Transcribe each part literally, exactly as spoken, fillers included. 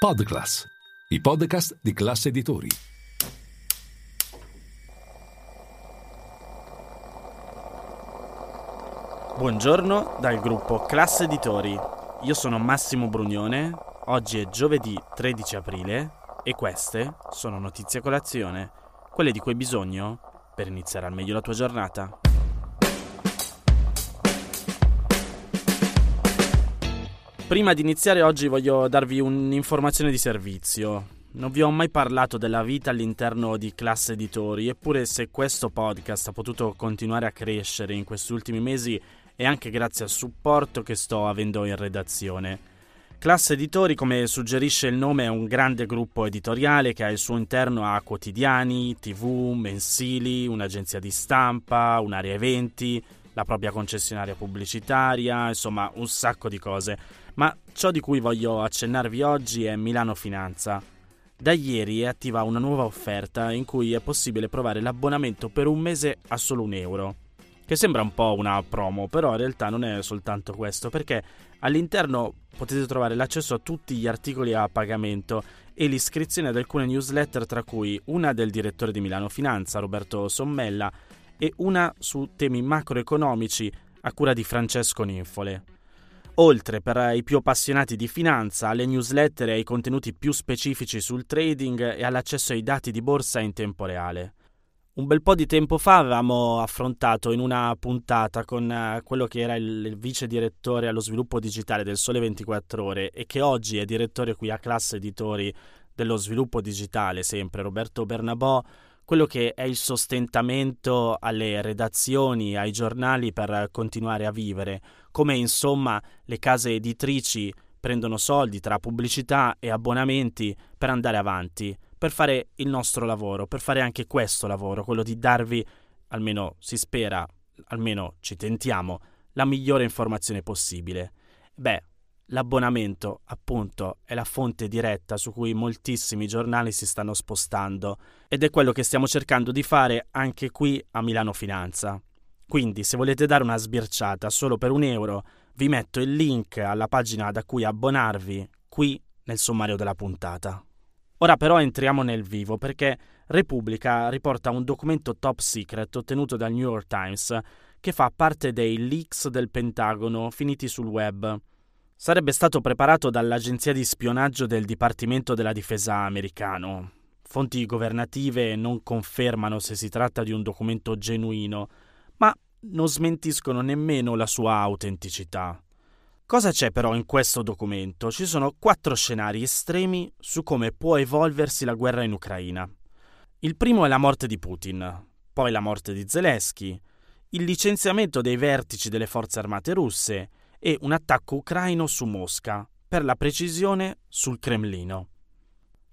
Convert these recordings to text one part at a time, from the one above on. PodClass, i podcast di Class Editori. Buongiorno dal gruppo Class Editori. Io sono Massimo Brugnone, oggi è giovedì tredici aprile e queste sono notizie a colazione, quelle di cui hai bisogno per iniziare al meglio la tua giornata. Prima di iniziare oggi voglio darvi un'informazione di servizio. Non vi ho mai parlato della vita all'interno di Class Editori, eppure se questo podcast ha potuto continuare a crescere in questi ultimi mesi è anche grazie al supporto che sto avendo in redazione. Class Editori, come suggerisce il nome, è un grande gruppo editoriale che al suo interno ha quotidiani, tivù, mensili, un'agenzia di stampa, un'area eventi, la propria concessionaria pubblicitaria, insomma un sacco di cose. Ma ciò di cui voglio accennarvi oggi è Milano Finanza. Da ieri è attiva una nuova offerta in cui è possibile provare l'abbonamento per un mese a solo un euro. Che sembra un po' una promo, però in realtà non è soltanto questo, perché all'interno potete trovare l'accesso a tutti gli articoli a pagamento e l'iscrizione ad alcune newsletter, tra cui una del direttore di Milano Finanza, Roberto Sommella, e una su temi macroeconomici a cura di Francesco Ninfole. Oltre, per i più appassionati di finanza, alle newsletter e ai contenuti più specifici sul trading e all'accesso ai dati di borsa in tempo reale. Un bel po' di tempo fa avevamo affrontato in una puntata con quello che era il vice direttore allo sviluppo digitale del Sole ventiquattro Ore e che oggi è direttore qui a Class Editori dello sviluppo digitale, sempre Roberto Bernabò, quello che è il sostentamento alle redazioni, ai giornali per continuare a vivere, come insomma le case editrici prendono soldi tra pubblicità e abbonamenti per andare avanti, per fare il nostro lavoro, per fare anche questo lavoro, quello di darvi, almeno si spera, almeno ci tentiamo, la migliore informazione possibile. Beh, l'abbonamento, appunto, è la fonte diretta su cui moltissimi giornali si stanno spostando ed è quello che stiamo cercando di fare anche qui a Milano Finanza. Quindi, se volete dare una sbirciata solo per un euro, vi metto il link alla pagina da cui abbonarvi qui nel sommario della puntata. Ora però entriamo nel vivo, perché Repubblica riporta un documento top secret ottenuto dal New York Times che fa parte dei leaks del Pentagono finiti sul web. Sarebbe stato preparato dall'agenzia di spionaggio del Dipartimento della Difesa americano. Fonti governative non confermano se si tratta di un documento genuino, ma non smentiscono nemmeno la sua autenticità. Cosa c'è però in questo documento? Ci sono quattro scenari estremi su come può evolversi la guerra in Ucraina. Il primo è la morte di Putin, poi la morte di Zelensky, il licenziamento dei vertici delle forze armate russe e un attacco ucraino su Mosca, per la precisione sul Cremlino.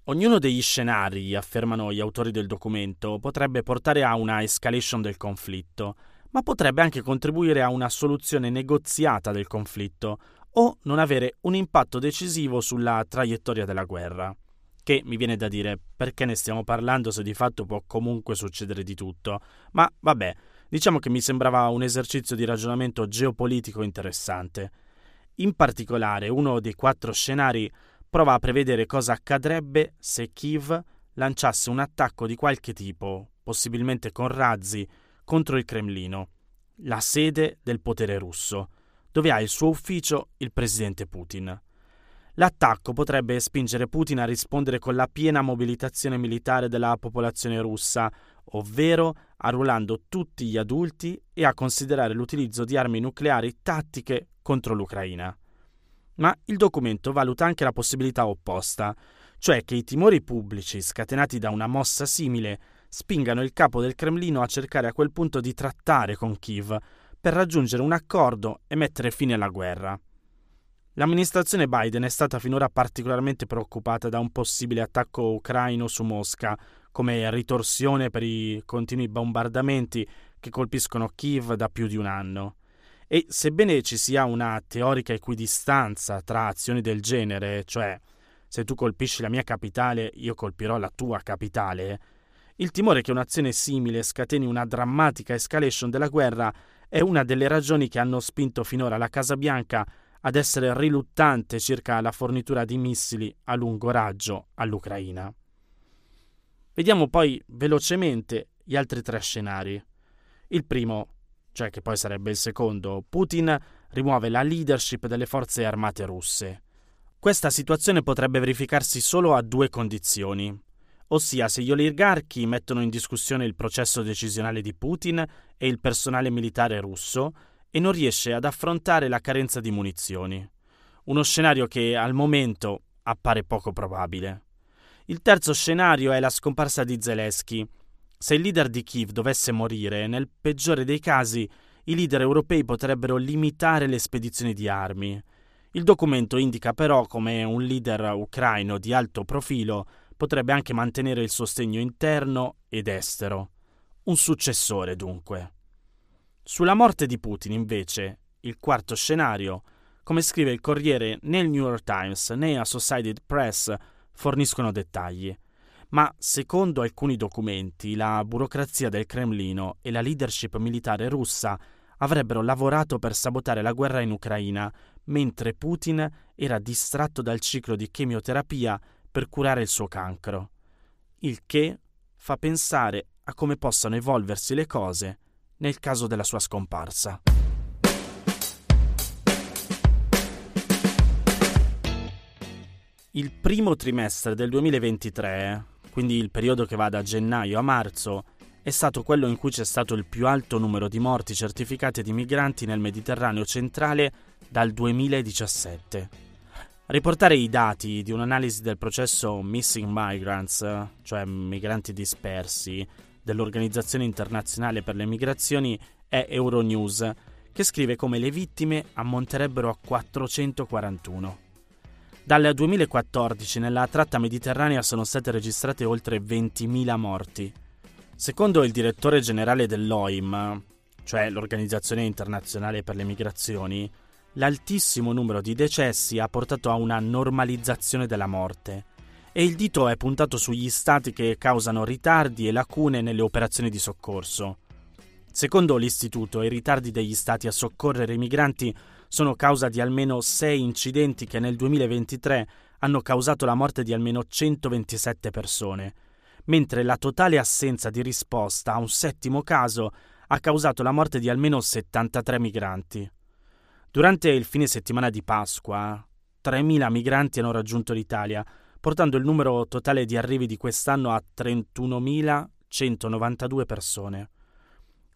Ognuno degli scenari, affermano gli autori del documento, potrebbe portare a una escalation del conflitto, ma potrebbe anche contribuire a una soluzione negoziata del conflitto o non avere un impatto decisivo sulla traiettoria della guerra. Che mi viene da dire, perché ne stiamo parlando se di fatto può comunque succedere di tutto? Ma vabbè, diciamo che mi sembrava un esercizio di ragionamento geopolitico interessante. In particolare, uno dei quattro scenari prova a prevedere cosa accadrebbe se Kiev lanciasse un attacco di qualche tipo, possibilmente con razzi, contro il Cremlino, la sede del potere russo, dove ha il suo ufficio il presidente Putin. L'attacco potrebbe spingere Putin a rispondere con la piena mobilitazione militare della popolazione russa, ovvero arruolando tutti gli adulti e a considerare l'utilizzo di armi nucleari tattiche contro l'Ucraina. Ma il documento valuta anche la possibilità opposta, cioè che i timori pubblici scatenati da una mossa simile spingano il capo del Cremlino a cercare a quel punto di trattare con Kiev per raggiungere un accordo e mettere fine alla guerra. L'amministrazione Biden è stata finora particolarmente preoccupata da un possibile attacco ucraino su Mosca, come ritorsione per i continui bombardamenti che colpiscono Kiev da più di un anno. E sebbene ci sia una teorica equidistanza tra azioni del genere, cioè se tu colpisci la mia capitale io colpirò la tua capitale, il timore che un'azione simile scateni una drammatica escalation della guerra è una delle ragioni che hanno spinto finora la Casa Bianca ad essere riluttante circa la fornitura di missili a lungo raggio all'Ucraina. Vediamo poi velocemente gli altri tre scenari. Il primo, cioè che poi sarebbe il secondo, Putin rimuove la leadership delle forze armate russe. Questa situazione potrebbe verificarsi solo a due condizioni, ossia se gli oligarchi mettono in discussione il processo decisionale di Putin e il personale militare russo e non riesce ad affrontare la carenza di munizioni. Uno scenario che al momento appare poco probabile. Il terzo scenario è la scomparsa di Zelensky. Se il leader di Kiev dovesse morire, nel peggiore dei casi, i leader europei potrebbero limitare le spedizioni di armi. Il documento indica però come un leader ucraino di alto profilo potrebbe anche mantenere il sostegno interno ed estero. Un successore, dunque. Sulla morte di Putin, invece, il quarto scenario, come scrive il Corriere, né il New York Times né Associated Press forniscono dettagli. Ma, secondo alcuni documenti, la burocrazia del Cremlino e la leadership militare russa avrebbero lavorato per sabotare la guerra in Ucraina, mentre Putin era distratto dal ciclo di chemioterapia per curare il suo cancro. Il che fa pensare a come possano evolversi le cose nel caso della sua scomparsa. Il primo trimestre del duemilaventitré, quindi il periodo che va da gennaio a marzo, è stato quello in cui c'è stato il più alto numero di morti certificate di migranti nel Mediterraneo centrale dal duemiladiciassette. Riportare i dati di un'analisi del processo Missing Migrants, cioè migranti dispersi, dell'Organizzazione Internazionale per le Migrazioni è Euronews, che scrive come le vittime ammonterebbero a quattrocentoquarantuno. Dal duemilaquattordici nella tratta mediterranea sono state registrate oltre ventimila morti. Secondo il direttore generale dell'O I M, cioè l'Organizzazione Internazionale per le Migrazioni, l'altissimo numero di decessi ha portato a una normalizzazione della morte e il dito è puntato sugli stati che causano ritardi e lacune nelle operazioni di soccorso. Secondo l'istituto, i ritardi degli stati a soccorrere i migranti sono causa di almeno sei incidenti che nel duemilaventitré hanno causato la morte di almeno centoventisette persone, mentre la totale assenza di risposta a un settimo caso ha causato la morte di almeno settantatré migranti. Durante il fine settimana di Pasqua, tremila migranti hanno raggiunto l'Italia, portando il numero totale di arrivi di quest'anno a trentunomilacentonovantadue persone.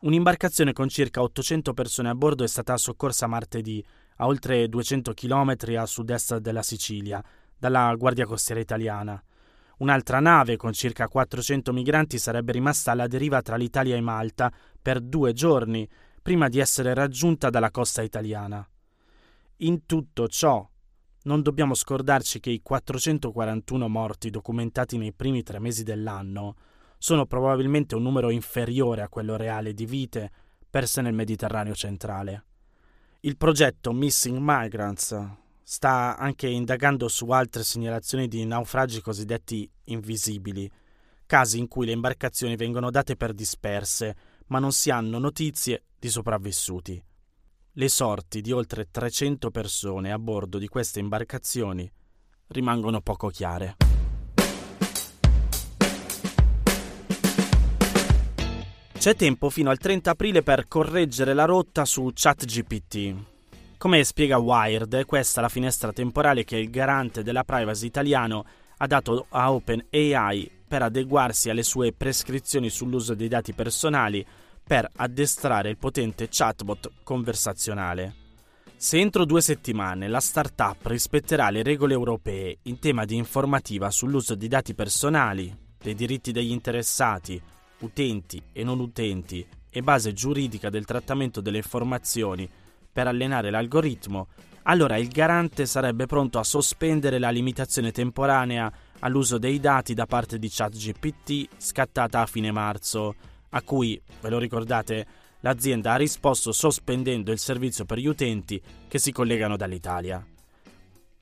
Un'imbarcazione con circa ottocento persone a bordo è stata soccorsa martedì a oltre duecento chilometri a sud-est della Sicilia dalla Guardia Costiera italiana. Un'altra nave con circa quattrocento migranti sarebbe rimasta alla deriva tra l'Italia e Malta per due giorni prima di essere raggiunta dalla costa italiana. In tutto ciò, non dobbiamo scordarci che i quattrocentoquarantuno morti documentati nei primi tre mesi dell'anno sono probabilmente un numero inferiore a quello reale di vite perse nel Mediterraneo centrale. Il progetto Missing Migrants sta anche indagando su altre segnalazioni di naufragi cosiddetti invisibili, casi in cui le imbarcazioni vengono date per disperse, ma non si hanno notizie di sopravvissuti. Le sorti di oltre trecento persone a bordo di queste imbarcazioni rimangono poco chiare. C'è tempo fino al trenta aprile per correggere la rotta su ChatGPT. Come spiega Wired, è questa la finestra temporale che il garante della privacy italiano ha dato a OpenAI per adeguarsi alle sue prescrizioni sull'uso dei dati personali per addestrare il potente chatbot conversazionale. Se entro due settimane la startup rispetterà le regole europee in tema di informativa sull'uso di dati personali, dei diritti degli interessati, utenti e non utenti e base giuridica del trattamento delle informazioni per allenare l'algoritmo, allora il garante sarebbe pronto a sospendere la limitazione temporanea all'uso dei dati da parte di ChatGPT scattata a fine marzo, a cui, ve lo ricordate, l'azienda ha risposto sospendendo il servizio per gli utenti che si collegano dall'Italia.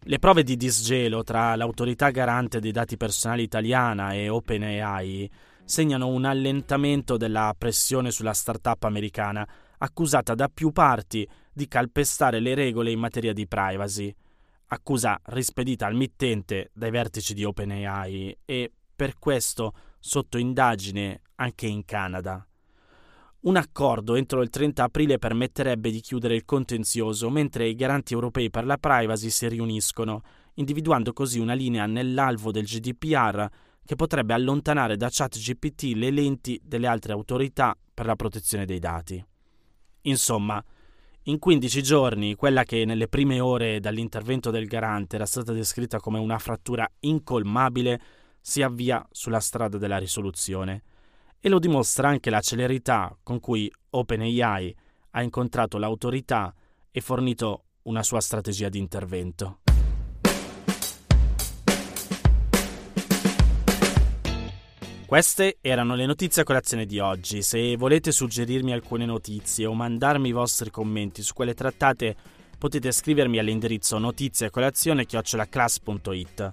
Le prove di disgelo tra l'autorità garante dei dati personali italiana e OpenAI segnano un allentamento della pressione sulla startup americana, accusata da più parti di calpestare le regole in materia di privacy, accusa rispedita al mittente dai vertici di OpenAI e per questo sotto indagine anche in Canada. Un accordo entro il trenta aprile permetterebbe di chiudere il contenzioso mentre i garanti europei per la privacy si riuniscono, individuando così una linea nell'alvo del G D P R che potrebbe allontanare da ChatGPT le lenti delle altre autorità per la protezione dei dati. Insomma, in quindici giorni, quella che nelle prime ore dall'intervento del garante era stata descritta come una frattura incolmabile, si avvia sulla strada della risoluzione. E lo dimostra anche la celerità con cui OpenAI ha incontrato l'autorità e fornito una sua strategia di intervento. Queste erano le notizie a colazione di oggi. Se volete suggerirmi alcune notizie o mandarmi i vostri commenti su quelle trattate, potete scrivermi all'indirizzo notizie a colazione chiocciola class punto it.